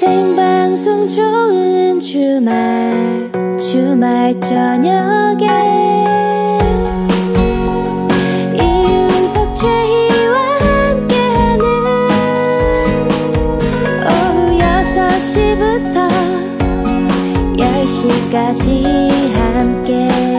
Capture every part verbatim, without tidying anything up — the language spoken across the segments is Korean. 생방송 좋은 주말 주말 저녁에 이윤석 최희와 함께하는 오후 여섯 시부터 열 시까지 함께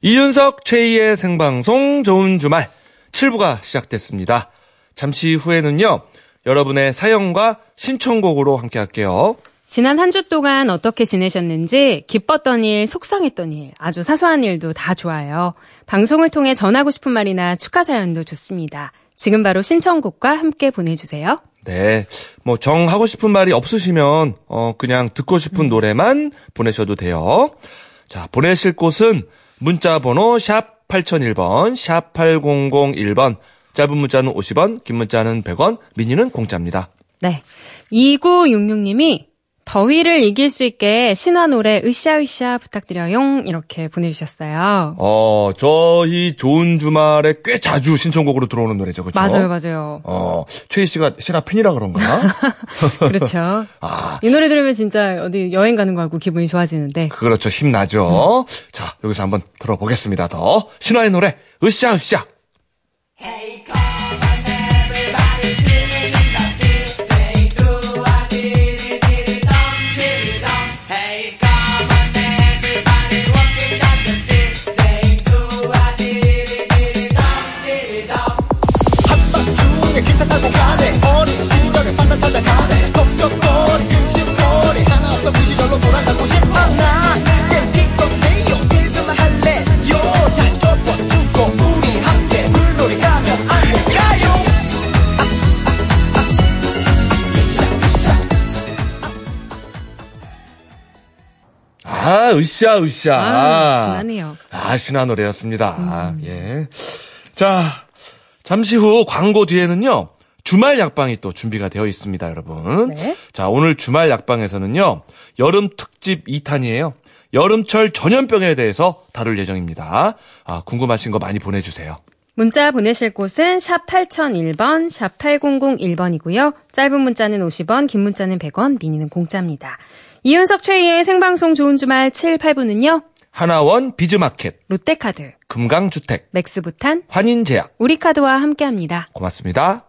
이윤석 최희의 생방송 좋은 주말 칠 부가 시작됐습니다. 잠시 후에는요. 여러분의 사연과 신청곡으로 함께할게요. 지난 한 주 동안 어떻게 지내셨는지 기뻤던 일, 속상했던 일, 아주 사소한 일도 다 좋아요. 방송을 통해 전하고 싶은 말이나 축하 사연도 좋습니다. 지금 바로 신청곡과 함께 보내주세요. 네, 뭐 정하고 싶은 말이 없으시면 어 그냥 듣고 싶은 음. 노래만 보내셔도 돼요. 자, 보내실 곳은 문자 번호 샵 팔공공일 번, 샵 팔공공일 번, 짧은 문자는 오십 원, 긴 문자는 백 원, 미니는 공짜입니다. 네, 이구육육 님이 더위를 이길 수 있게 신화 노래 으쌰으쌰 부탁드려용 이렇게 보내주셨어요. 어, 저희 좋은 주말에 꽤 자주 신청곡으로 들어오는 노래죠, 그렇죠? 맞아요, 맞아요. 어, 최희 씨가 신화 팬이라 그런가? 그렇죠. 아, 이 노래 들으면 진짜 어디 여행 가는 거 알고 기분이 좋아지는데. 그렇죠, 힘나죠. 음. 자, 여기서 한번 들어보겠습니다. 더 신화의 노래 으쌰으쌰. Hey, 아, 으쌰, 으쌰. 아, 신나네요. 아, 신나 노래였습니다. 음. 예. 자, 잠시 후 광고 뒤에는요, 주말 약방이 또 준비가 되어 있습니다, 여러분. 네. 자, 오늘 주말 약방에서는요, 여름 특집 이 탄이에요. 여름철 전염병에 대해서 다룰 예정입니다. 아, 궁금하신 거 많이 보내주세요. 문자 보내실 곳은 샵 팔공공일 번, 샵 팔공공일 번이고요. 짧은 문자는 오십 원, 긴 문자는 백 원, 미니는 공짜입니다. 이윤석 최희의 생방송 좋은 주말 칠, 팔 부는요. 하나원, 비즈마켓, 롯데카드, 금강주택, 맥스부탄, 환인제약, 우리카드와 함께합니다. 고맙습니다.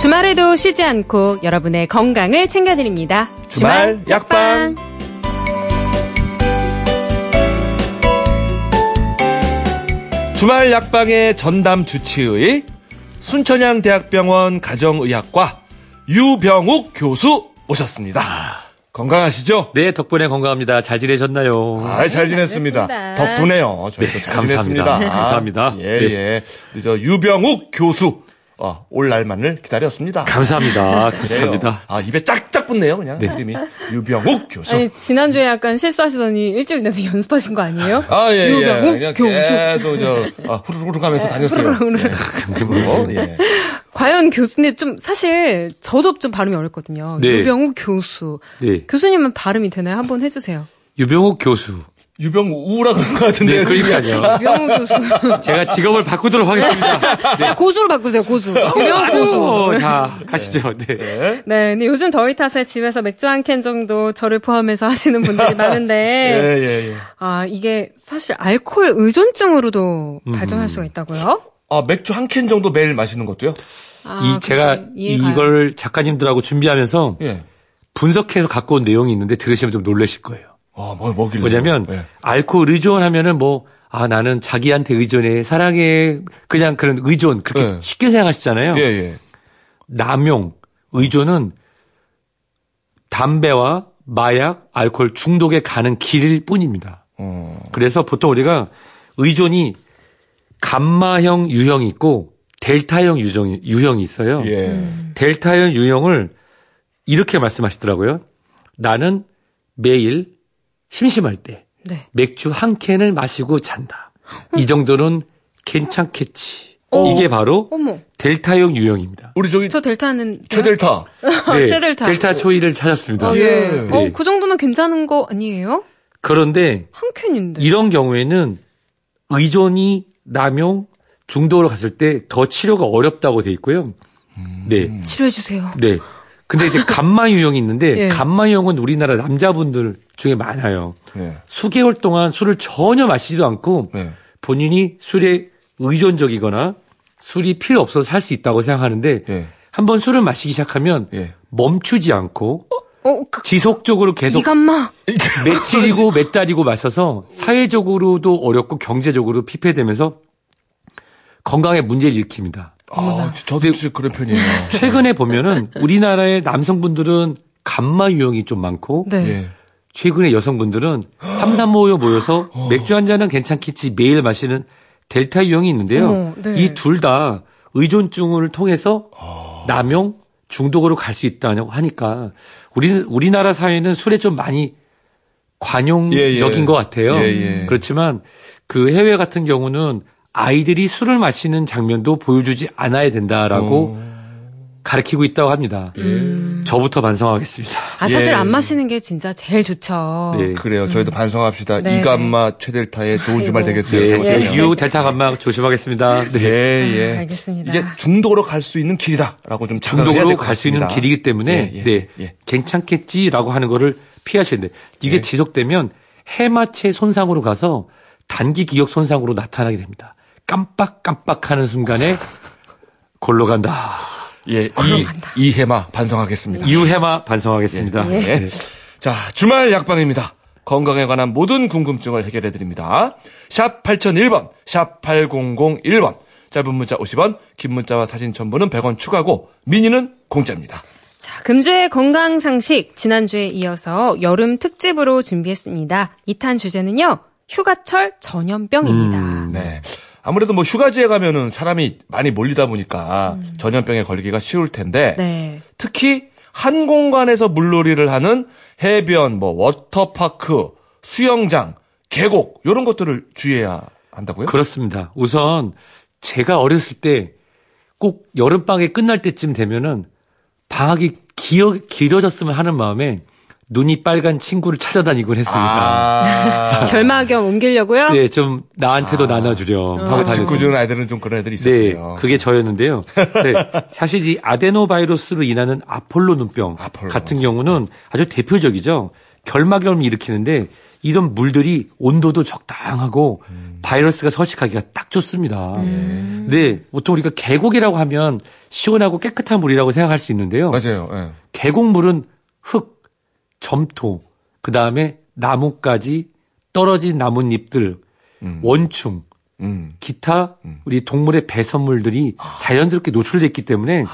주말에도 쉬지 않고 여러분의 건강을 챙겨드립니다. 주말, 주말 약방. 약방. 주말 약방의 전담 주치의 순천향대학병원 가정의학과 유병욱 교수 오셨습니다. 건강하시죠? 네, 덕분에 건강합니다. 잘 지내셨나요? 아, 잘 지냈습니다. 네, 덕분에요. 저희도 네, 잘 감사합니다. 지냈습니다. 감사합니다. 예, 네. 예. 우리 저 유병욱 교수 어, 올 날만을 기다렸습니다. 감사합니다. 감사합니다. 아, 입에 짝짝 붙네요, 그냥. 네. 이름이 유병욱 교수. 아니, 지난주에 약간 실수하시더니 일주일 내내 연습하신 거 아니에요? 아, 예, 유병욱 예. 그냥 교수. 계속 저, 아, 후루룩 하면서 예, 다녔어요. 후루룩. 예. 예. 과연 교수님, 좀, 사실, 저도 좀 발음이 어렵거든요. 네. 유병욱 교수. 네. 교수님은 발음이 되나요? 한번 해주세요. 유병욱 교수. 유병우라 그런 것 같은데요. 네, 그러니까요. 유병욱 교수. 제가 직업을 바꾸도록 하겠습니다. 네. 고수로 바꾸세요, 고수. 유병욱 교수. 자, 가시죠. 네. 네. 네, 근데 요즘 더위 탓에 집에서 맥주 한 캔 정도 저를 포함해서 하시는 분들이 많은데, 예, 예, 예. 아, 이게 사실 알코올 의존증으로도 음. 발전할 수가 있다고요? 아, 맥주 한 캔 정도 매일 마시는 것도요? 아, 이 제가 이해가요. 이걸 작가님들하고 준비하면서 예. 분석해서 갖고 온 내용이 있는데 들으시면 좀 놀라실 거예요. 아, 뭐, 뭐길래. 뭐냐면, 네. 알코올 의존하면은 뭐, 아, 나는 자기한테 의존해, 사랑해, 그냥 그런 의존, 그렇게 네. 쉽게 생각하시잖아요. 예, 예. 남용, 의존은 담배와 마약, 알코올 중독에 가는 길일 뿐입니다. 어. 그래서 보통 우리가 의존이 감마형 유형이 있고, 델타형 유형이, 유형이 있어요. 예. 음. 델타형 유형을 이렇게 말씀하시더라고요. 나는 매일 심심할 때 네. 맥주 한 캔을 마시고 잔다. 이 정도는 괜찮겠지. 오. 이게 바로 어머. 델타형 유형입니다. 우리 저기 저 델타는 최델타. 네, 최델타. 델타 초이를 찾았습니다. 아, 예. 네. 어, 그 정도는 괜찮은 거 아니에요? 그런데 한 캔인데 이런 경우에는 의존이 남용 중도로 갔을 때 더 치료가 어렵다고 돼 있고요. 음. 네. 치료해 주세요. 네. 근데 이제 감마 유형이 있는데 예. 감마 유형은 우리나라 남자분들 중에 많아요. 예. 수개월 동안 술을 전혀 마시지도 않고 예. 본인이 술에 의존적이거나 술이 필요 없어서 살 수 있다고 생각하는데 예. 한번 술을 마시기 시작하면 예. 멈추지 않고 어? 어? 그, 지속적으로 계속 며칠이고 몇 달이고 마셔서 사회적으로도 어렵고 경제적으로 피폐되면서 건강에 문제를 일으킵니다. 아, 저도 사실 그런 편이에요. 최근에 보면은 우리나라의 남성분들은 감마 유형이 좀 많고 네. 예. 최근에 여성분들은 삼삼오오 모여서 맥주 한 잔은 괜찮겠지 매일 마시는 델타 유형이 있는데요. 네. 이 둘 다 의존증을 통해서 남용, 중독으로 갈 수 있다고 하니까 우리, 우리나라 사회는 술에 좀 많이 관용적인 예, 예. 것 같아요. 예, 예. 그렇지만 그 해외 같은 경우는 아이들이 술을 마시는 장면도 보여주지 않아야 된다라고 오. 가르치고 있다고 합니다. 예. 저부터 반성하겠습니다. 아 사실 예. 안 마시는 게 진짜 제일 좋죠. 네. 그래요. 저희도 음. 반성합시다. 네. 이 감마 최델타의 좋은 아이고. 주말 되겠어요. 네. 유 델타 감마 조심하겠습니다. 네. 네. 예. 알겠습니다. 이제 중독으로 갈 수 있는 길이다라고 좀 중독으로 갈 수 있는 길이기 때문에 예. 예. 네. 예. 괜찮겠지라고 하는 거를 피하셔야 돼요. 이게 예. 지속되면 해마체 손상으로 가서 단기 기억 손상으로 나타나게 됩니다. 깜빡깜빡하는 순간에 골로 간다. 예, 이, 이 해마 반성하겠습니다. 이 해마 반성하겠습니다. 예, 예. 예. 자, 주말 약방입니다. 건강에 관한 모든 궁금증을 해결해드립니다. 샵 팔공공일 번, 샵 팔공공일 번. 짧은 문자 오십 원, 긴 문자와 사진 첨부는 백 원 추가고 미니는 공짜입니다. 자, 금주의 건강 상식 지난주에 이어서 여름 특집으로 준비했습니다. 이 탄 주제는요. 휴가철 전염병입니다. 음, 네. 아무래도 뭐 휴가지에 가면은 사람이 많이 몰리다 보니까 음. 전염병에 걸리기가 쉬울 텐데 네. 특히 한 공간에서 물놀이를 하는 해변, 뭐 워터파크, 수영장, 계곡 이런 것들을 주의해야 한다고요? 그렇습니다. 우선 제가 어렸을 때 꼭 여름방학이 끝날 때쯤 되면은 방학이 길어, 길어졌으면 하는 마음에 눈이 빨간 친구를 찾아다니곤 했습니다. 아~ 결마 겸 옮기려고요? 네, 좀 나한테도 아~ 나눠주렴. 하고 친구 주는 아이들은 좀 그런 애들이 있었어요. 네, 그게 저였는데요. 네, 사실 이 아데노바이러스로 인하는 아폴로 눈병 아폴로. 같은 경우는 아주 대표적이죠. 결막염을 일으키는데 이런 물들이 온도도 적당하고 음. 바이러스가 서식하기가 딱 좋습니다. 음. 네, 보통 우리가 계곡이라고 하면 시원하고 깨끗한 물이라고 생각할 수 있는데요. 맞아요. 네. 계곡물은 흙. 점토, 그 다음에 나뭇가지, 떨어진 나뭇잎들, 음. 원충, 음. 기타 음. 우리 동물의 배설물들이 자연스럽게 노출됐기 때문에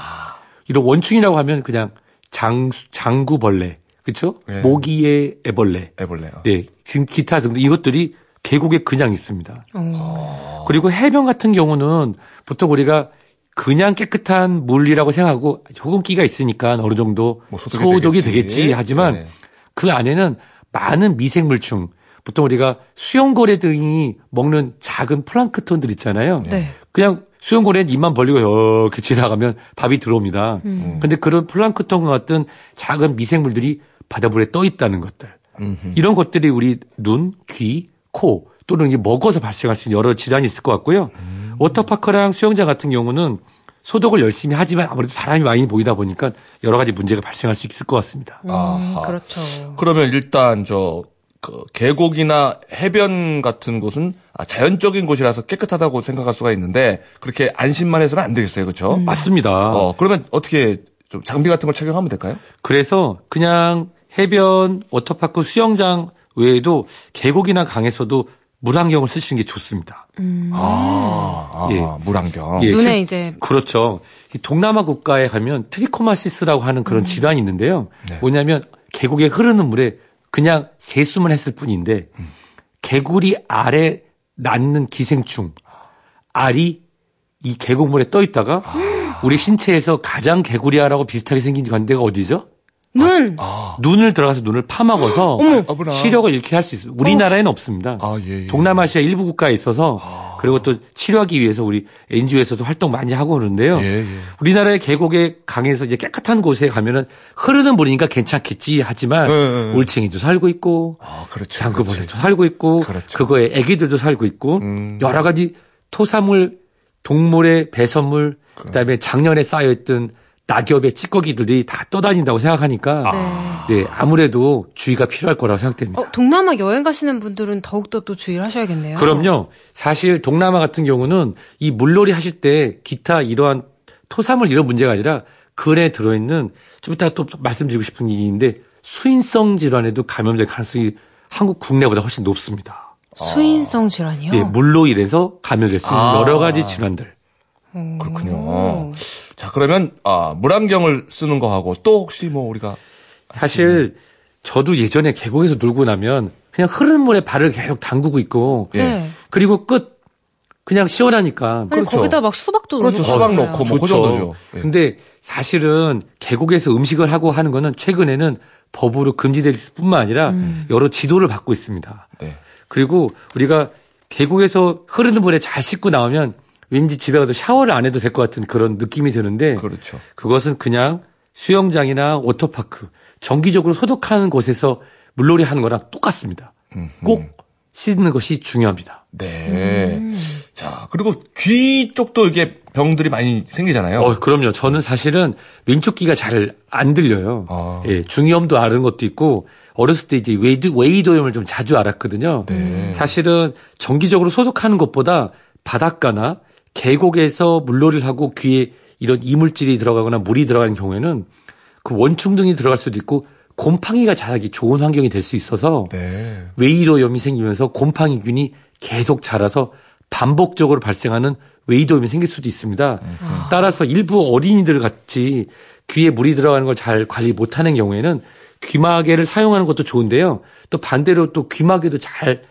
이런 원충이라고 하면 그냥 장 장구벌레, 그렇죠? 예. 모기의 애벌레, 애벌레, 어. 네, 기타 등등 이것들이 계곡에 그냥 있습니다. 오. 그리고 해변 같은 경우는 보통 우리가 그냥 깨끗한 물이라고 생각하고 소금기가 있으니까 어느 정도 뭐 소독이, 소독이 되겠지, 되겠지 하지만 네. 그 안에는 많은 미생물충 보통 우리가 수염고래 등이 먹는 작은 플랑크톤들 있잖아요. 네. 그냥 수염고래는 입만 벌리고 이렇게 지나가면 밥이 들어옵니다. 그런데 음. 그런 플랑크톤과 같은 작은 미생물들이 바닷물에 떠 있다는 것들. 음흠. 이런 것들이 우리 눈, 귀, 코 또는 이게 먹어서 발생할 수 있는 여러 질환이 있을 것 같고요. 음. 워터파크랑 수영장 같은 경우는 소독을 열심히 하지만 아무래도 사람이 많이 보이다 보니까 여러 가지 문제가 발생할 수 있을 것 같습니다. 음, 아, 그렇죠. 그러면 일단 저 그 계곡이나 해변 같은 곳은 자연적인 곳이라서 깨끗하다고 생각할 수가 있는데 그렇게 안심만 해서는 안 되겠어요, 그렇죠? 음. 맞습니다. 어, 그러면 어떻게 좀 장비 같은 걸 착용하면 될까요? 그래서 그냥 해변, 워터파크, 수영장 외에도 계곡이나 강에서도 물안경을 쓰시는 게 좋습니다. 음. 아, 아 예. 물안경. 예. 눈에 이제. 그렇죠. 동남아 국가에 가면 트리코마시스라고 하는 그런 음. 질환이 있는데요. 네. 뭐냐면 계곡에 흐르는 물에 그냥 세수만 했을 뿐인데 음. 개구리 알에 낳는 기생충, 알이 이 계곡물에 떠 있다가 아. 우리 신체에서 가장 개구리알하고 비슷하게 생긴 관대가 어디죠? 눈! 아, 아. 눈을 들어가서 눈을 파먹어서 시력을 잃게 할 수 있습니다. 우리나라에는 어. 없습니다. 아, 예, 예. 동남아시아 일부 국가에 있어서 아. 그리고 또 치료하기 위해서 우리 엔지오에서도 활동 많이 하고 그러는데요. 예, 예. 우리나라의 계곡에 강에서 이제 깨끗한 곳에 가면은 흐르는 물이니까 괜찮겠지 하지만 예, 예, 예. 올챙이도 살고 있고 아, 그렇죠, 장그벌레도 그렇죠. 살고 있고 그렇죠. 그거에 애기들도 살고 있고 음. 여러 가지 토사물, 동물의 배설물 그다음에 작년에 쌓여있던 낙엽의 찌꺼기들이 다 떠다닌다고 생각하니까 아. 네, 아무래도 주의가 필요할 거라고 생각됩니다. 어, 동남아 여행 가시는 분들은 더욱더 또 주의를 하셔야겠네요. 그럼요. 사실 동남아 같은 경우는 이 물놀이 하실 때 기타 이러한 토사물 이런 문제가 아니라 글에 들어있는 좀 이따 또 말씀드리고 싶은 얘기인데 수인성 질환에도 감염될 가능성이 한국 국내보다 훨씬 높습니다. 수인성 질환이요? 네, 물로 인해서 감염될 수 있는 아. 여러 가지 질환들. 음. 그렇군요. 자, 그러면 아, 물안경을 쓰는 거하고 또 혹시 뭐 우리가 사실 저도 예전에 계곡에서 놀고 나면 그냥 흐르는 물에 발을 계속 담그고 있고 네. 그리고 끝 그냥 시원하니까 아니, 그렇죠. 거기다 막 수박도 그렇죠. 넣고 수박 넣고 뭐 그 정도죠. 근데 사실은 계곡에서 음식을 하고 하는 거는 최근에는 법으로 금지될 뿐만 아니라 음. 여러 지도를 받고 있습니다. 네. 그리고 우리가 계곡에서 흐르는 물에 잘 씻고 나오면 왠지 집에 가서 샤워를 안 해도 될 것 같은 그런 느낌이 드는데 그렇죠. 그것은 그냥 수영장이나 워터파크 정기적으로 소독하는 곳에서 물놀이 하는 거랑 똑같습니다. 음흠. 꼭 씻는 것이 중요합니다. 네. 음. 자, 그리고 귀 쪽도 이게 병들이 많이 생기잖아요. 어, 그럼요. 저는 사실은 왼쪽 귀가 잘 안 들려요. 아. 예, 중이염도 앓은 것도 있고 어렸을 때 이제 웨이드, 웨이도염을 좀 자주 앓았거든요. 네. 사실은 정기적으로 소독하는 것보다 바닷가나 계곡에서 물놀이를 하고 귀에 이런 이물질이 들어가거나 물이 들어가는 경우에는 그 원충 등이 들어갈 수도 있고 곰팡이가 자라기 좋은 환경이 될 수 있어서 네. 외이도염이 생기면서 곰팡이균이 계속 자라서 반복적으로 발생하는 외이도염이 생길 수도 있습니다. 아. 따라서 일부 어린이들 같이 귀에 물이 들어가는 걸 잘 관리 못하는 경우에는 귀마개를 사용하는 것도 좋은데요. 또 반대로 또 귀마개도 잘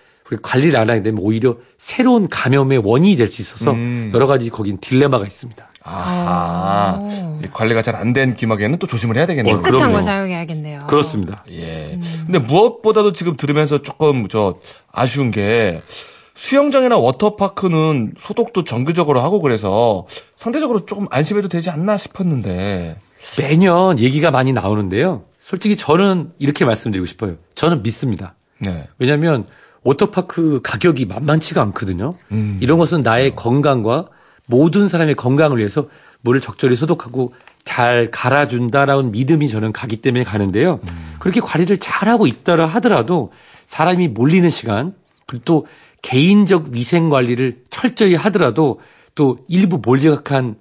관리를 안 하게 되면 오히려 새로운 감염의 원인이 될 수 있어서 음. 여러 가지 거긴 딜레마가 있습니다. 아, 관리가 잘 안 된 귀마개는 또 조심을 해야 되겠네요. 깨끗한 거 사용해야겠네요. 그렇습니다. 예. 음. 근데 무엇보다도 지금 들으면서 조금 저 아쉬운 게 수영장이나 워터파크는 소독도 정기적으로 하고 그래서 상대적으로 조금 안심해도 되지 않나 싶었는데 매년 얘기가 많이 나오는데요. 솔직히 저는 이렇게 말씀드리고 싶어요. 저는 믿습니다. 네. 왜냐하면 워터파크 가격이 만만치가 않거든요. 음, 이런 것은 나의 그렇죠. 건강과 모든 사람의 건강을 위해서 물을 적절히 소독하고 잘 갈아준다라는 믿음이 저는 가기 때문에 가는데요. 음. 그렇게 관리를 잘하고 있다라 하더라도 사람이 몰리는 시간 그리고 또 개인적 위생관리를 철저히 하더라도 또 일부 몰지각한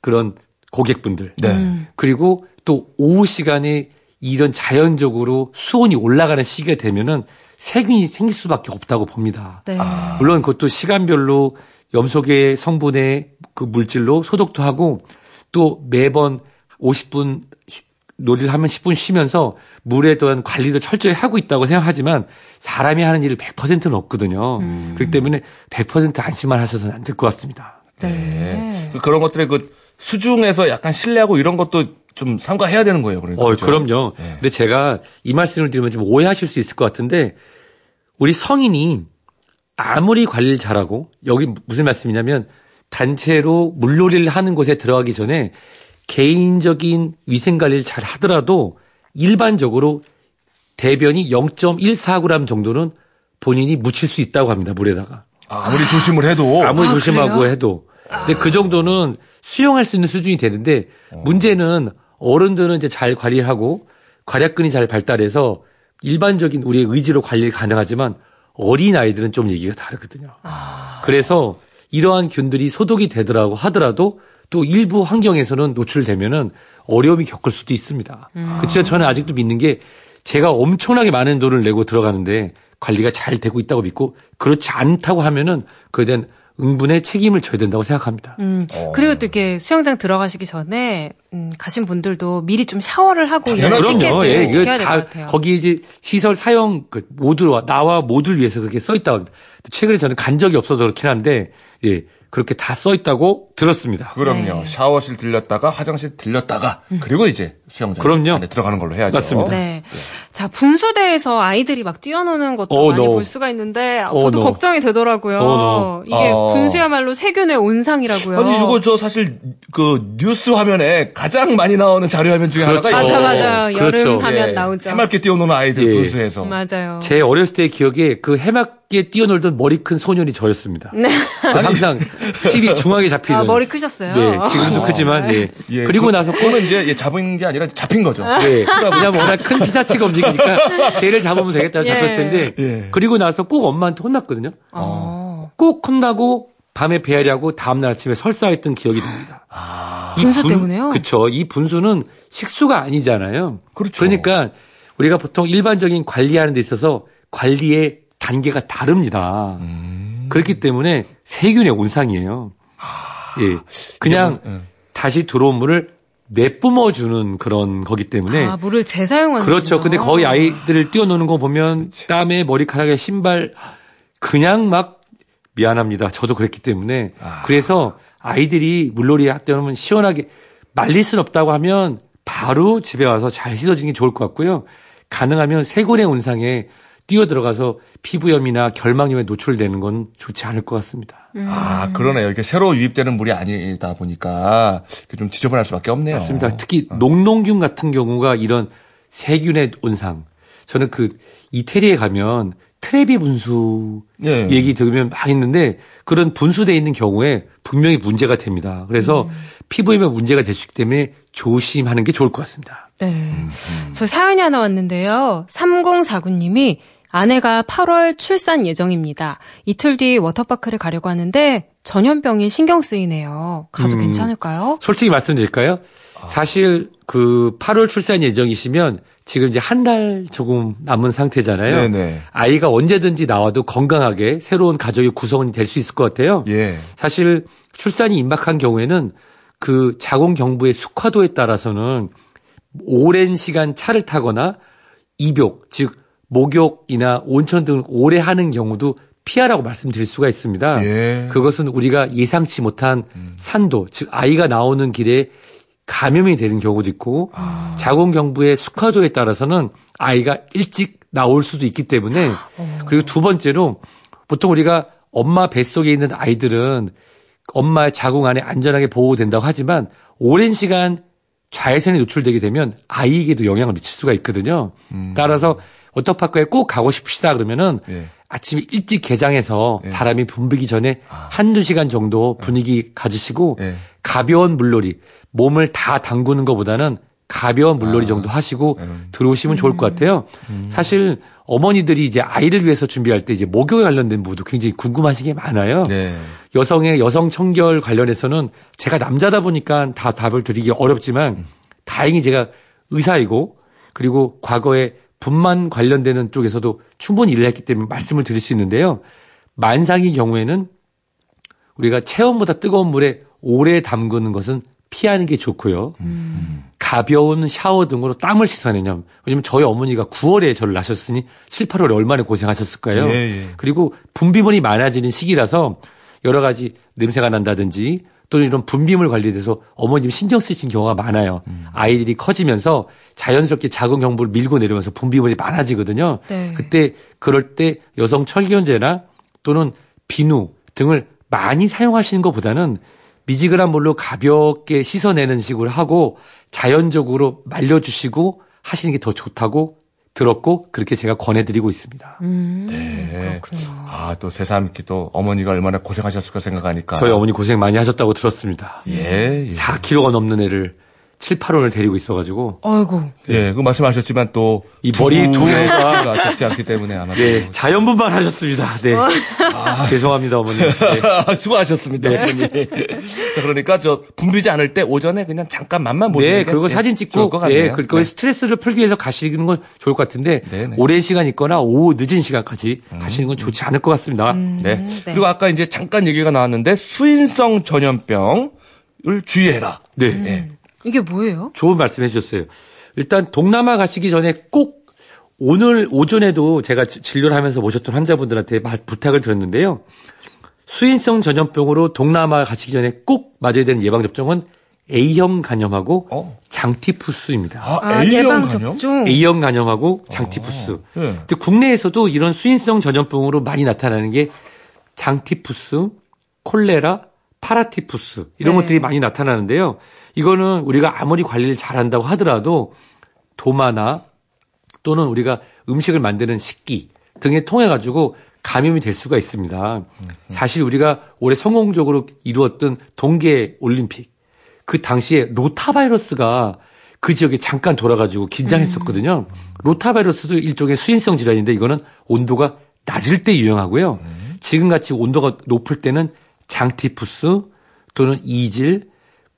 그런 고객분들 네. 그리고 또 오후 시간에 이런 자연적으로 수온이 올라가는 시기가 되면은 세균이 생길 수밖에 없다고 봅니다. 네. 아. 물론 그것도 시간별로 염소계 성분의 그 물질로 소독도 하고 또 매번 오십 분 놀이를 하면 십 분 쉬면서 물에 대한 관리도 철저히 하고 있다고 생각하지만 사람이 하는 일을 백 퍼센트는 없거든요. 음. 그렇기 때문에 백 퍼센트 안심만 하셔서는 안 될 것 같습니다. 네. 네. 그런 것들의 그 수중에서 약간 신뢰하고 이런 것도 좀 삼가해야 되는 거예요. 그러니까. 어, 그럼요. 네. 근데 제가 이 말씀을 드리면 좀 오해하실 수 있을 것 같은데 우리 성인이 아무리 관리를 잘하고 여기 무슨 말씀이냐면 단체로 물놀이를 하는 곳에 들어가기 전에 개인적인 위생관리를 잘 하더라도 일반적으로 대변이 영 점 일사 그램 정도는 본인이 묻힐 수 있다고 합니다. 물에다가. 아, 아무리 조심을 해도. 아무리 아, 조심하고 그래요? 해도. 근데 그 정도는 수용할 수 있는 수준이 되는데 문제는 어른들은 이제 잘 관리하고 괄약근이 잘 발달해서 일반적인 우리의 의지로 관리가 가능하지만 어린아이들은 좀 얘기가 다르거든요. 아. 그래서 이러한 균들이 소독이 되더라고 하더라도 또 일부 환경에서는 노출되면은 어려움이 겪을 수도 있습니다. 음. 그렇지만 저는 아직도 믿는 게 제가 엄청나게 많은 돈을 내고 들어가는데 관리가 잘 되고 있다고 믿고 그렇지 않다고 하면은 그에 대한 응분의 책임을 져야 된다고 생각합니다. 음, 그리고 또 이렇게 수영장 들어가시기 전에 음, 가신 분들도 미리 좀 샤워를 하고 이런 티켓을 예, 지켜야 될 것 같아요. 거기 이제 시설 사용 그 모두와 나와 모두를 위해서 그렇게 써 있다고. 최근에 저는 간 적이 없어서 그렇긴 한데 예, 그렇게 다 써 있다고 들었습니다. 그럼요. 네. 샤워실 들렸다가 화장실 들렸다가 음. 그리고 이제 수영장 그럼요. 안에 들어가는 걸로 해야죠. 맞습니다. 네. 네. 자, 분수대에서 아이들이 막 뛰어노는 것도 어, 많이 no. 볼 수가 있는데 어, 저도 no. 걱정이 되더라고요. 어, no. 이게 어. 분수야말로 세균의 온상이라고요. 아니 이거 저 사실 그 뉴스 화면에 가장 많이 나오는 자료 화면 중에 그렇죠. 하나가 맞아 맞아. 네. 여름 그렇죠. 하면 예. 나오죠. 해맑게 뛰어노는 아이들 예. 분수에서. 맞아요. 제 어렸을 때 기억에 그 해맑게 뛰어놀던 머리 큰 소년이 저였습니다. 네. 항상 티비 중앙에 잡히는. 아, 머리 크셨어요? 네, 지금도 아, 크지만, 네. 예. 그리고 그, 나서 꼬는 이제, 예, 잡은 게 아니라 잡힌 거죠. 네. 왜냐면 워낙 큰 피사체가 움직이니까, 쟤를 잡으면 되겠다 잡혔을 텐데, 예. 그리고 나서 꼭 엄마한테 혼났거든요. 아. 꼭 혼나고, 밤에 배앓이하고, 다음날 아침에 설사했던 기억이 납니다. 아. 분수 때문에요? 그쵸. 이 분수는 식수가 아니잖아요. 그렇죠. 그러니까, 우리가 보통 일반적인 관리하는 데 있어서 관리의 단계가 다릅니다. 음. 그렇기 때문에 세균의 온상이에요. 예, 그냥 네. 다시 들어온 물을 내뿜어 주는 그런 거기 때문에 아, 물을 재사용하는 그렇죠. 근데 거의 아이들을 뛰어노는 거 보면 그치. 땀에 머리카락에 신발 그냥 막 미안합니다. 저도 그랬기 때문에 아. 그래서 아이들이 물놀이 할 때는 시원하게 말릴 순 없다고 하면 바로 집에 와서 잘 씻어주는 게 좋을 것 같고요. 가능하면 세균의 온상에 뛰어들어가서 피부염이나 결막염에 노출되는 건 좋지 않을 것 같습니다. 음. 아, 그러네요. 이렇게 새로 유입되는 물이 아니다 보니까 좀 지저분할 수밖에 없네요. 맞습니다. 특히 어. 녹농균 같은 경우가 이런 세균의 온상. 저는 그 이태리에 가면 트레비 분수 예. 얘기 들으면 막 있는데 그런 분수대에 있는 경우에 분명히 문제가 됩니다. 그래서 음. 피부염에 문제가 될 수 있기 때문에 조심하는 게 좋을 것 같습니다. 네. 음, 음. 저 사연이 하나 왔는데요. 삼공사구 님이 아내가 팔월 출산 예정입니다. 이틀 뒤 워터파크를 가려고 하는데 전염병이 신경 쓰이네요. 가도 음, 괜찮을까요? 솔직히 말씀드릴까요? 사실 그 팔월 출산 예정이시면 지금 이제 한 달 조금 남은 상태잖아요. 네네. 아이가 언제든지 나와도 건강하게 새로운 가족의 구성원이 될 수 있을 것 같아요. 예. 사실 출산이 임박한 경우에는 그 자궁경부의 숙화도에 따라서는 오랜 시간 차를 타거나 입욕, 즉 목욕이나 온천 등을 오래 하는 경우도 피하라고 말씀드릴 수가 있습니다. 예. 그것은 우리가 예상치 못한 음. 산도, 즉 아이가 나오는 길에 감염이 되는 경우도 있고 아. 자궁경부의 숙화도에 따라서는 아이가 일찍 나올 수도 있기 때문에 어. 그리고 두 번째로 보통 우리가 엄마 뱃속에 있는 아이들은 엄마의 자궁 안에 안전하게 보호된다고 하지만 오랜 시간 자외선에 노출되게 되면 아이에게도 영향을 미칠 수가 있거든요. 음. 따라서 워터파크에 꼭 가고 싶으시다 그러면은 예. 아침에 일찍 개장해서 예. 사람이 붐비기 전에 아. 한두 시간 정도 분위기 예. 가지시고 예. 가벼운 물놀이, 몸을 다 담그는 것보다는 가벼운 물놀이 아. 정도 하시고 음. 들어오시면 좋을 것 같아요. 음. 사실 어머니들이 이제 아이를 위해서 준비할 때 이제 목욕에 관련된 부분도 굉장히 궁금하신 게 많아요. 네. 여성의 여성 청결 관련해서는 제가 남자다 보니까 다 답을 드리기 어렵지만 음. 다행히 제가 의사이고 그리고 과거에 분만 관련되는 쪽에서도 충분히 일을 했기 때문에 말씀을 드릴 수 있는데요. 만상의 경우에는 우리가 체온보다 뜨거운 물에 오래 담그는 것은 피하는 게 좋고요. 음. 가벼운 샤워 등으로 땀을 씻어내냐면 왜냐면 저희 어머니가 구월에 저를 낳으셨으니 칠, 팔월에 얼마나 고생하셨을까요. 예, 예. 그리고 분비물이 많아지는 시기라서 여러 가지 냄새가 난다든지 또는 이런 분비물 관리에 대해서 어머님 신경 쓰신 경우가 많아요. 음. 아이들이 커지면서 자연스럽게 자궁경부를 밀고 내려면서 분비물이 많아지거든요. 네. 그때 그럴 때 여성 철기현제나 또는 비누 등을 많이 사용하시는 것보다는 미지근한 물로 가볍게 씻어내는 식으로 하고 자연적으로 말려주시고 하시는 게 더 좋다고 들었고 그렇게 제가 권해드리고 있습니다. 음, 네. 그렇구나. 아, 또 새삼 이렇게 또 어머니가 얼마나 고생하셨을까 생각하니까 저희 어머니 고생 많이 하셨다고 들었습니다. 예. 예. 사 킬로그램가 넘는 애를 칠, 팔월을 데리고 있어가지고. 아이고. 예, 그 말씀하셨지만 또 이 머리 두 개가 적지 않기 때문에 아마. 네, 자연분만 하셨습니다. 네. 아, 죄송합니다, 어머니. 네. 수고하셨습니다, 네. 어머니. 자, 그러니까 저 붐비지 않을 때 오전에 그냥 잠깐 맛만 보시는 네, 게 그거 네, 사진 찍고 좋을 것 같네요. 네, 그거 네. 스트레스를 풀기 위해서 가시는 건 좋을 것 같은데 네, 네. 오랜 시간 있거나 오후 늦은 시간까지 음. 가시는 건 좋지 않을 것 같습니다. 음, 네. 네. 그리고 아까 이제 잠깐 얘기가 나왔는데 수인성 전염병을 주의해라. 네. 음. 네. 이게 뭐예요? 좋은 말씀 해주셨어요. 일단 동남아 가시기 전에 꼭 오늘 오전에도 제가 진료를 하면서 모셨던 환자분들한테 말 부탁을 드렸는데요. 수인성 전염병으로 동남아 가시기 전에 꼭 맞아야 되는 예방접종은 A형 간염하고 어? 장티푸스입니다. 아, A형 예방접종? 간염? A형 간염하고 장티푸스. 아, 네. 근데 국내에서도 이런 수인성 전염병으로 많이 나타나는 게 장티푸스, 콜레라, 파라티푸스 이런 네. 것들이 많이 나타나는데요. 이거는 우리가 아무리 관리를 잘한다고 하더라도 도마나 또는 우리가 음식을 만드는 식기 등에 통해 가지고 감염이 될 수가 있습니다. 사실 우리가 올해 성공적으로 이루었던 동계올림픽 그 당시에 로타바이러스가 그 지역에 잠깐 돌아가지고 긴장했었거든요. 로타바이러스도 일종의 수인성 질환인데 이거는 온도가 낮을 때 유행하고요. 지금같이 온도가 높을 때는 장티푸스 또는 이질,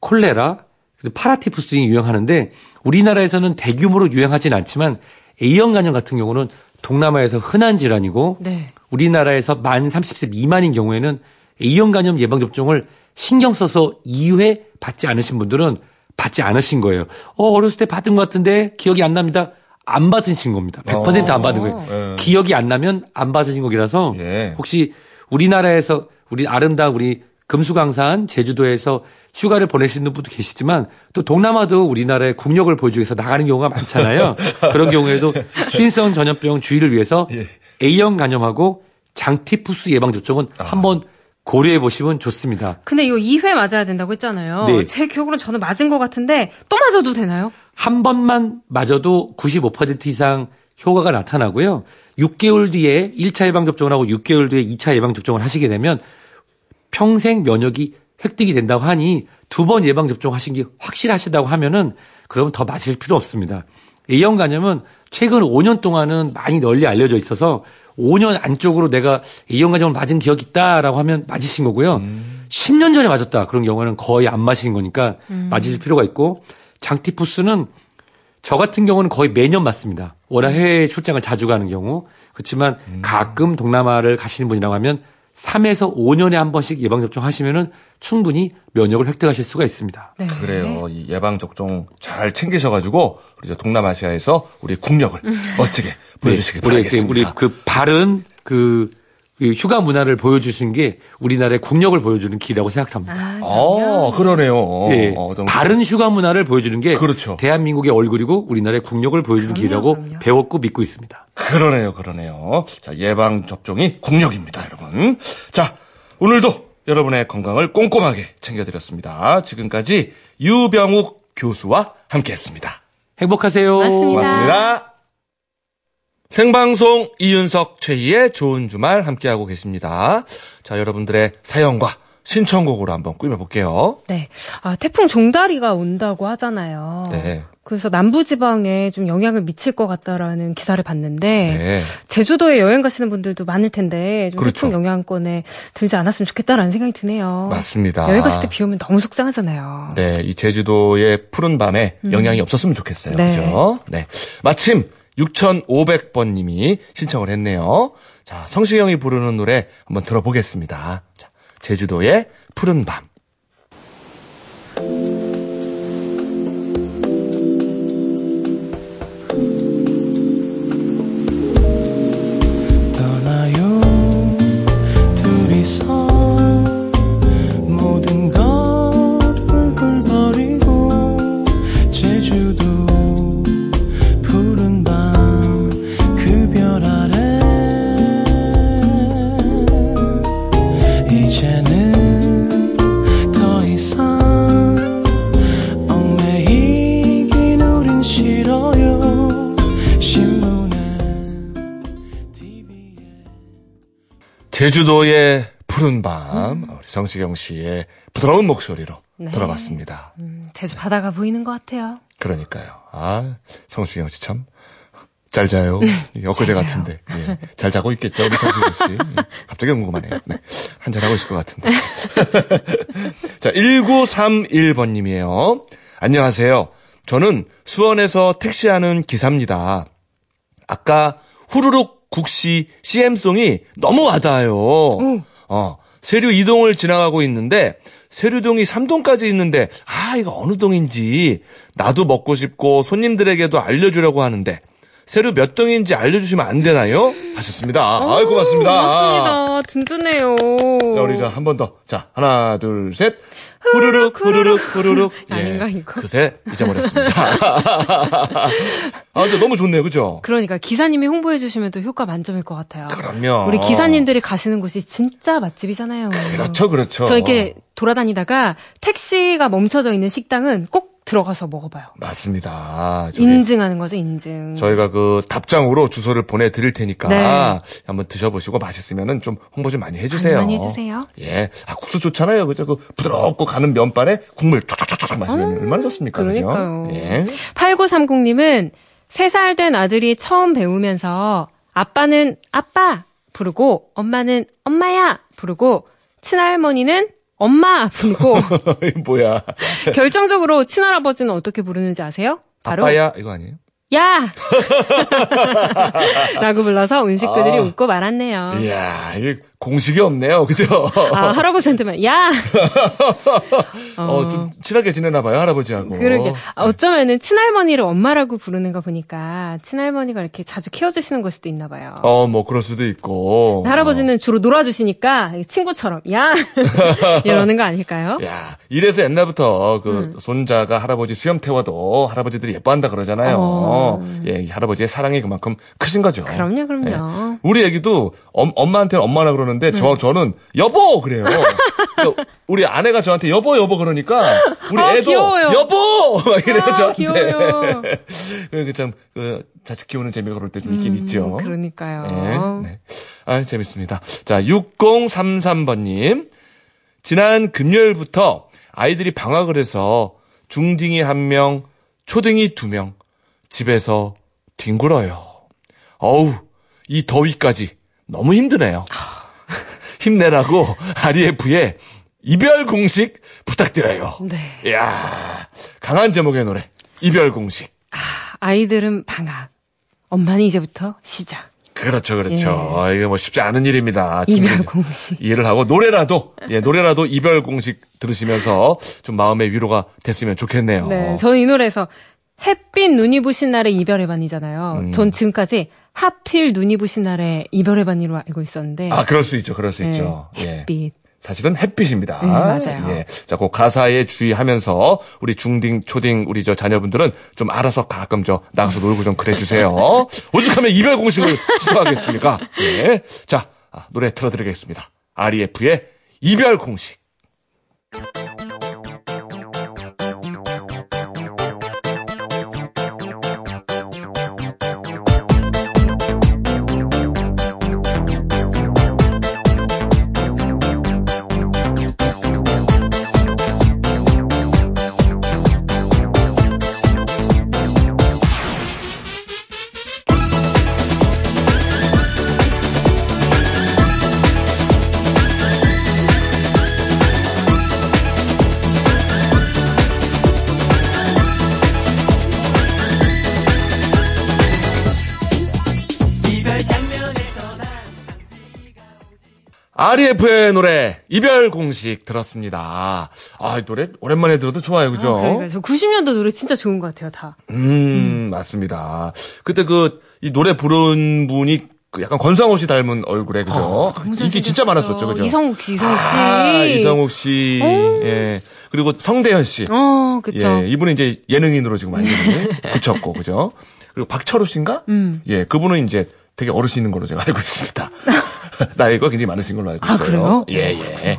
콜레라, 파라티푸스 등이 유행하는데 우리나라에서는 대규모로 유행하진 않지만 A형 간염 같은 경우는 동남아에서 흔한 질환이고 네. 우리나라에서 만 삼십 세 미만인 경우에는 A형 간염 예방접종을 신경 써서 이 회 받지 않으신 분들은 받지 않으신 거예요. 어, 어렸을 때 받은 것 같은데 기억이 안 납니다. 안 받으신 겁니다. 백 퍼센트 안 받은 거예요. 네. 기억이 안 나면 안 받으신 거라서 예. 혹시 우리나라에서 우리 아름다운 우리 금수강산 제주도에서 휴가를 보내시는 분도 계시지만 또 동남아도 우리나라의 국력을 보여주기 위해서 나가는 경우가 많잖아요. 그런 경우에도 수인성 전염병 주의를 위해서 예. A형 간염하고 장티푸스 예방접종은 아. 한번 고려해 보시면 좋습니다. 근데 이거 이 회 맞아야 된다고 했잖아요. 네. 제 기억으로는 저는 맞은 것 같은데 또 맞아도 되나요? 한 번만 맞아도 구십오 퍼센트 이상 효과가 나타나고요. 육 개월 뒤에 일 차 예방접종을 하고 육 개월 뒤에 이 차 예방접종을 하시게 되면 평생 면역이 획득이 된다고 하니 두 번 예방접종 하신 게 확실하시다고 하면은 그러면 더 맞을 필요 없습니다. A형 간염은 최근 오 년 동안은 많이 널리 알려져 있어서 오 년 안쪽으로 내가 A형 간염을 맞은 기억이 있다라고 하면 맞으신 거고요. 음. 십 년 전에 맞았다. 그런 경우는 거의 안 맞으신 거니까 음. 맞으실 필요가 있고 장티푸스는 저 같은 경우는 거의 매년 맞습니다. 워낙 해외 출장을 자주 가는 경우. 그렇지만 음. 가끔 동남아를 가시는 분이라고 하면 삼에서 오 년에 한 번씩 예방접종 하시면은 충분히 면역을 획득하실 수가 있습니다. 네. 그래요. 이 예방접종 잘 챙기셔가지고 우리 동남아시아에서 우리 국력을 멋지게 보여주시길 네. 바라겠습니다. 우리 그 바른 그 휴가 문화를 보여주신 게 우리나라의 국력을 보여주는 길이라고 생각합니다. 아, 아 그러네요. 네. 어, 바른 휴가 문화를 보여주는 게 그렇죠. 대한민국의 얼굴이고 우리나라의 국력을 보여주는 그럼요, 길이라고 그럼요. 배웠고 믿고 있습니다. 그러네요. 그러네요. 자, 예방접종이 국력입니다. 여러분. 자, 오늘도 여러분의 건강을 꼼꼼하게 챙겨드렸습니다. 지금까지 유병욱 교수와 함께했습니다. 행복하세요. 고맙습니다. 고맙습니다. 생방송 이윤석 최희의 좋은 주말 함께하고 계십니다. 자, 여러분들의 사연과 신청곡으로 한번 꾸며볼게요. 네. 아, 태풍 종다리가 온다고 하잖아요. 네. 그래서 남부지방에 좀 영향을 미칠 것 같다라는 기사를 봤는데 네. 제주도에 여행 가시는 분들도 많을 텐데 좀 그렇죠. 태풍 영향권에 들지 않았으면 좋겠다라는 생각이 드네요. 맞습니다. 여행 갔을 때 비 오면 너무 속상하잖아요. 네. 이 제주도의 푸른 밤에 음. 영향이 없었으면 좋겠어요. 네. 그렇죠? 네. 마침 육천오백 번 님이 신청을 했네요. 자, 성시경이 부르는 노래 한번 들어보겠습니다. 자, 제주도의 푸른 밤. 떠나요, 둘이서 모든 걸 훌훌거리고 제주도 제주도의 푸른 밤, 음. 우리 성시경 씨의 부드러운 목소리로 네. 들어봤습니다. 음, 제주 바다가 네. 보이는 것 같아요. 그러니까요. 아, 성시경 씨 참 잘 자요. 엊그제 같은데. 예. 잘 자고 있겠죠, 우리 성시경 씨. 갑자기 궁금하네요. 네. 한잔하고 있을 것 같은데. 자, 천구백삼십일 번 님이에요. 안녕하세요. 저는 수원에서 택시하는 기사입니다. 아까 후루룩 국시 씨엠송이 너무 와닿아요. 응. 어, 세류 이동을 지나가고 있는데 세류동이 삼 동까지 있는데 아 이거 어느 동인지 나도 먹고 싶고 손님들에게도 알려주려고 하는데 세류 몇 동인지 알려주시면 안 되나요? 하셨습니다. 오, 아유, 고맙습니다. 고맙습니다. 든든해요. 자, 우리 자, 한 번 더. 자, 하나, 둘, 셋. 후루룩, 후루룩, 후루룩. 예, 아닌가, 이거? 그새 잊어버렸습니다. 아, 근데 너무 좋네요, 그죠? 그러니까, 기사님이 홍보해주시면 또 효과 만점일 것 같아요. 그럼요. 우리 기사님들이 가시는 곳이 진짜 맛집이잖아요. 그렇죠, 그렇죠. 저 이렇게 돌아다니다가 택시가 멈춰져 있는 식당은 꼭 들어가서 먹어봐요. 맞습니다. 인증하는 거죠, 인증. 저희가 그 답장으로 주소를 보내드릴 테니까 네. 한번 드셔보시고 맛있으면은 좀 홍보 좀 많이 해주세요. 많이, 많이 해주세요. 예, 아 국수 좋잖아요, 그죠? 그 부드럽고 가는 면발에 국물 쫙쫙쫙 마시면 아, 얼마나 좋습니까, 그러니까요. 그죠? 예. 팔구삼공님은 세 살 된 아들이 처음 배우면서 아빠는 아빠 부르고 엄마는 엄마야 부르고 친할머니는 엄마 부르고 뭐야 결정적으로 친할아버지는 어떻게 부르는지 아세요? 바로 아빠야 이거 아니에요? 야! 라고 불러서 운식구들이 아, 웃고 말았네요. 이야, 이게 공식이 없네요. 그죠? 아, 할아버지한테만, 야! 어, 어, 좀 친하게 지내나봐요, 할아버지하고. 그러게. 어쩌면은 친할머니를 엄마라고 부르는 거 보니까, 친할머니가 이렇게 자주 키워주시는 걸 수도 있나봐요. 어, 뭐, 그럴 수도 있고. 할아버지는 어. 주로 놀아주시니까, 친구처럼, 야! 이러는 거 아닐까요? 야, 이래서 옛날부터 그 음. 손자가 할아버지 수염 태워도 할아버지들이 예뻐한다 그러잖아요. 어. 예, 할아버지의 사랑이 그만큼 크신 거죠. 그럼요, 그럼요. 예. 우리 애기도 엄, 엄마한테는 엄마라 그러는데 음. 저, 저는 여보 그래요. 우리 아내가 저한테 여보 여보 그러니까 우리 아, 애도 귀여워요. 여보 막 이래요. 아, 저한테. 귀여워요. 그 참 그, 자식 키우는 재미가 그럴 때 좀 있긴 음, 있죠. 그러니까요. 예, 네. 아, 재밌습니다. 자, 육공삼삼번님 지난 금요일부터 아이들이 방학을 해서 중딩이 한 명, 초딩이 두 명. 집에서 뒹굴어요. 어우, 이 더위까지 너무 힘드네요. 힘내라고 아리에프의 이별 공식 부탁드려요. 네. 이야, 강한 제목의 노래 이별 공식. 아, 아이들은 방학, 엄마는 이제부터 시작. 그렇죠, 그렇죠. 예. 이게 뭐 쉽지 않은 일입니다. 이별 공식. 이해를 하고 노래라도, 예, 노래라도 이별 공식 들으시면서 좀 마음의 위로가 됐으면 좋겠네요. 네, 저는 이 노래에서. 햇빛 눈이 부신 날의 이별의 반이잖아요. 음. 전 지금까지 하필 눈이 부신 날의 이별의 반이로 알고 있었는데. 아, 그럴 수 있죠. 그럴 수 네. 있죠. 햇빛. 예. 사실은 햇빛입니다. 음, 맞아요. 예. 자, 그 가사에 주의하면서 우리 중딩, 초딩, 우리 저 자녀분들은 좀 알아서 가끔 저 나가서 놀고 좀 그래 주세요. 오죽하면 이별 공식을 지속하겠습니까? 예. 자, 아, 노래 틀어드리겠습니다. 아리에프의 이별 공식. 아리에프의 노래 이별 공식 들었습니다. 아, 이 노래 오랜만에 들어도 좋아요, 그죠? 아, 그러니까 저 구십 년도 노래 진짜 좋은 것 같아요, 다. 음, 음. 맞습니다. 그때 그 이 노래 부른 분이 약간 권상우 씨 닮은 얼굴에 그죠? 어, 인기 진짜 많았었죠, 그죠? 이성욱 씨, 이성욱 씨, 아, 이성욱 씨, 오. 예. 그리고 성대현 씨, 어, 그죠? 예, 이분은 이제 예능인으로 지금 많이 붙였고, 그죠? 그리고 박철우 씨인가? 음. 예, 그분은 이제 되게 어르신인 걸로 제가 알고 있습니다. 나이가 굉장히 많으신 걸로 알고 있어요. 아, 그래요? 예, 예.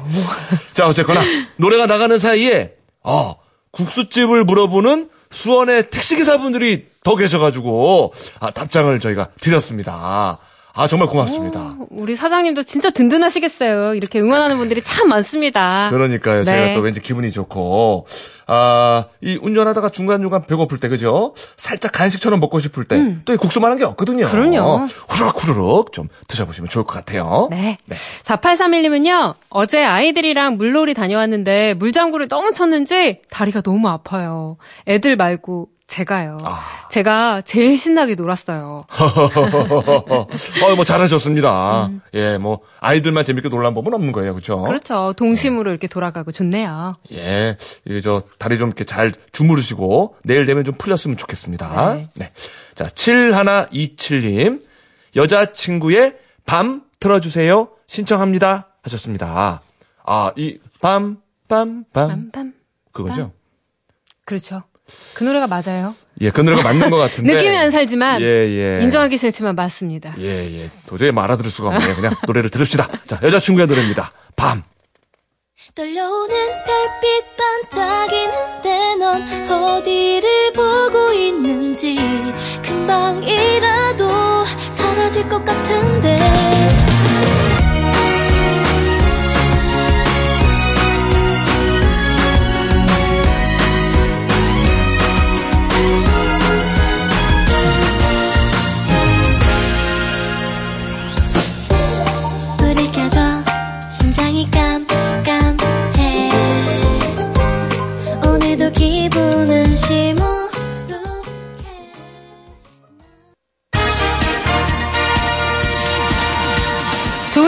자, 어쨌거나, 노래가 나가는 사이에, 어, 국수집을 물어보는 수원의 택시기사분들이 더 계셔가지고, 아, 답장을 저희가 드렸습니다. 아, 정말 고맙습니다. 오, 우리 사장님도 진짜 든든하시겠어요. 이렇게 응원하는 분들이 참 많습니다. 그러니까요. 네. 제가 또 왠지 기분이 좋고, 아, 이 운전하다가 중간중간 배고플 때, 그죠? 살짝 간식처럼 먹고 싶을 때, 음. 또 이 국수만 한 게 없거든요. 그럼요. 후루룩 후루룩 좀 드셔보시면 좋을 것 같아요. 네. 네. 사팔삼일님은요, 어제 아이들이랑 물놀이 다녀왔는데 물장구를 너무 쳤는지 다리가 너무 아파요. 애들 말고 제가요. 아. 제가 제일 신나게 놀았어요. 어, 뭐 잘하셨습니다. 음. 예, 뭐 아이들만 재밌게 놀란 법은 없는 거예요, 그렇죠? 그렇죠. 동심으로 예. 이렇게 돌아가고 좋네요. 예, 이 저 다리 좀 이렇게 잘 주무르시고 내일 되면 좀 풀렸으면 좋겠습니다. 네. 네. 자, 칠천백이십칠님 여자친구의 밤 틀어주세요 신청합니다 하셨습니다. 아, 이 밤, 밤, 밤, 밤 그거죠? 밤. 그렇죠. 그 노래가 맞아요. 예, 그 노래가 맞는 것 같은데. 느낌이 안 살지만, 예, 예. 인정하기 싫지만 맞습니다. 예, 예. 도저히 알아들을 수가 없네요. 그냥 노래를 들읍시다. 자, 여자친구의 노래입니다. 밤. 떨려오는 별빛 반짝이는데 넌 어디를 보고 있는지 금방이라도 사라질 것 같은데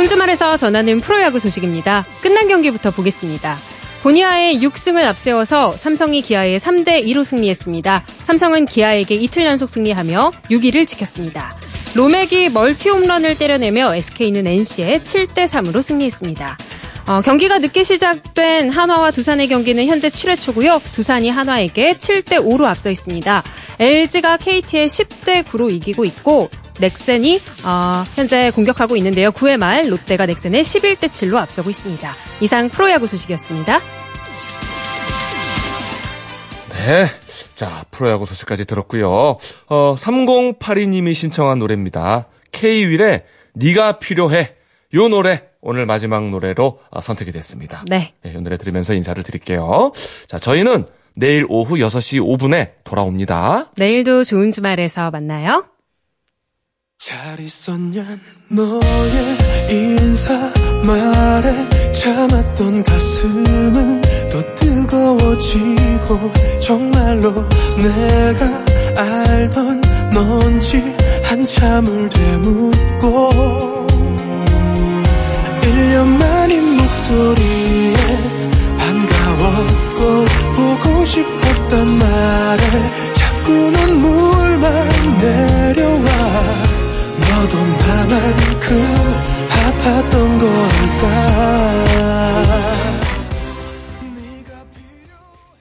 주말에서 전하는 프로야구 소식입니다. 끝난 경기부터 보겠습니다. 본야의 육 승을 앞세워서 삼성이 기아에 삼 대 이로 승리했습니다. 삼성은 기아에게 이틀 연속 승리하며 육 위를 지켰습니다. 로맥이 멀티 홈런을 때려내며 에스케이는 엔씨에 칠 대 삼으로 승리했습니다. 어, 경기가 늦게 시작된 한화와 두산의 경기는 현재 칠 회 초고요. 두산이 한화에게 칠 대 오로 앞서 있습니다. 엘지가 케이티에 십 대 구로 이기고 있고 넥센이 어, 현재 공격하고 있는데요. 구 회 말 롯데가 넥센에 십일 대 칠로 앞서고 있습니다. 이상 프로야구 소식이었습니다. 네, 자 프로야구 소식까지 들었고요. 어, 삼공팔이님이 신청한 노래입니다. K-윌의 네가 필요해. 요 노래 오늘 마지막 노래로 선택이 됐습니다. 네. 네, 이 노래 들으면서 인사를 드릴게요. 자, 저희는 내일 오후 여섯 시 오 분에 돌아옵니다. 내일도 좋은 주말에서 만나요. 잘 있었냐 너의 인사말에 참았던 가슴은 더 뜨거워지고 정말로 내가 알던 넌지 한참을 되묻고 일 년 만인 목소리에 반가웠고 보고 싶었단 말에 자꾸 눈물만 내려와 너도 나만큼 아팠던 건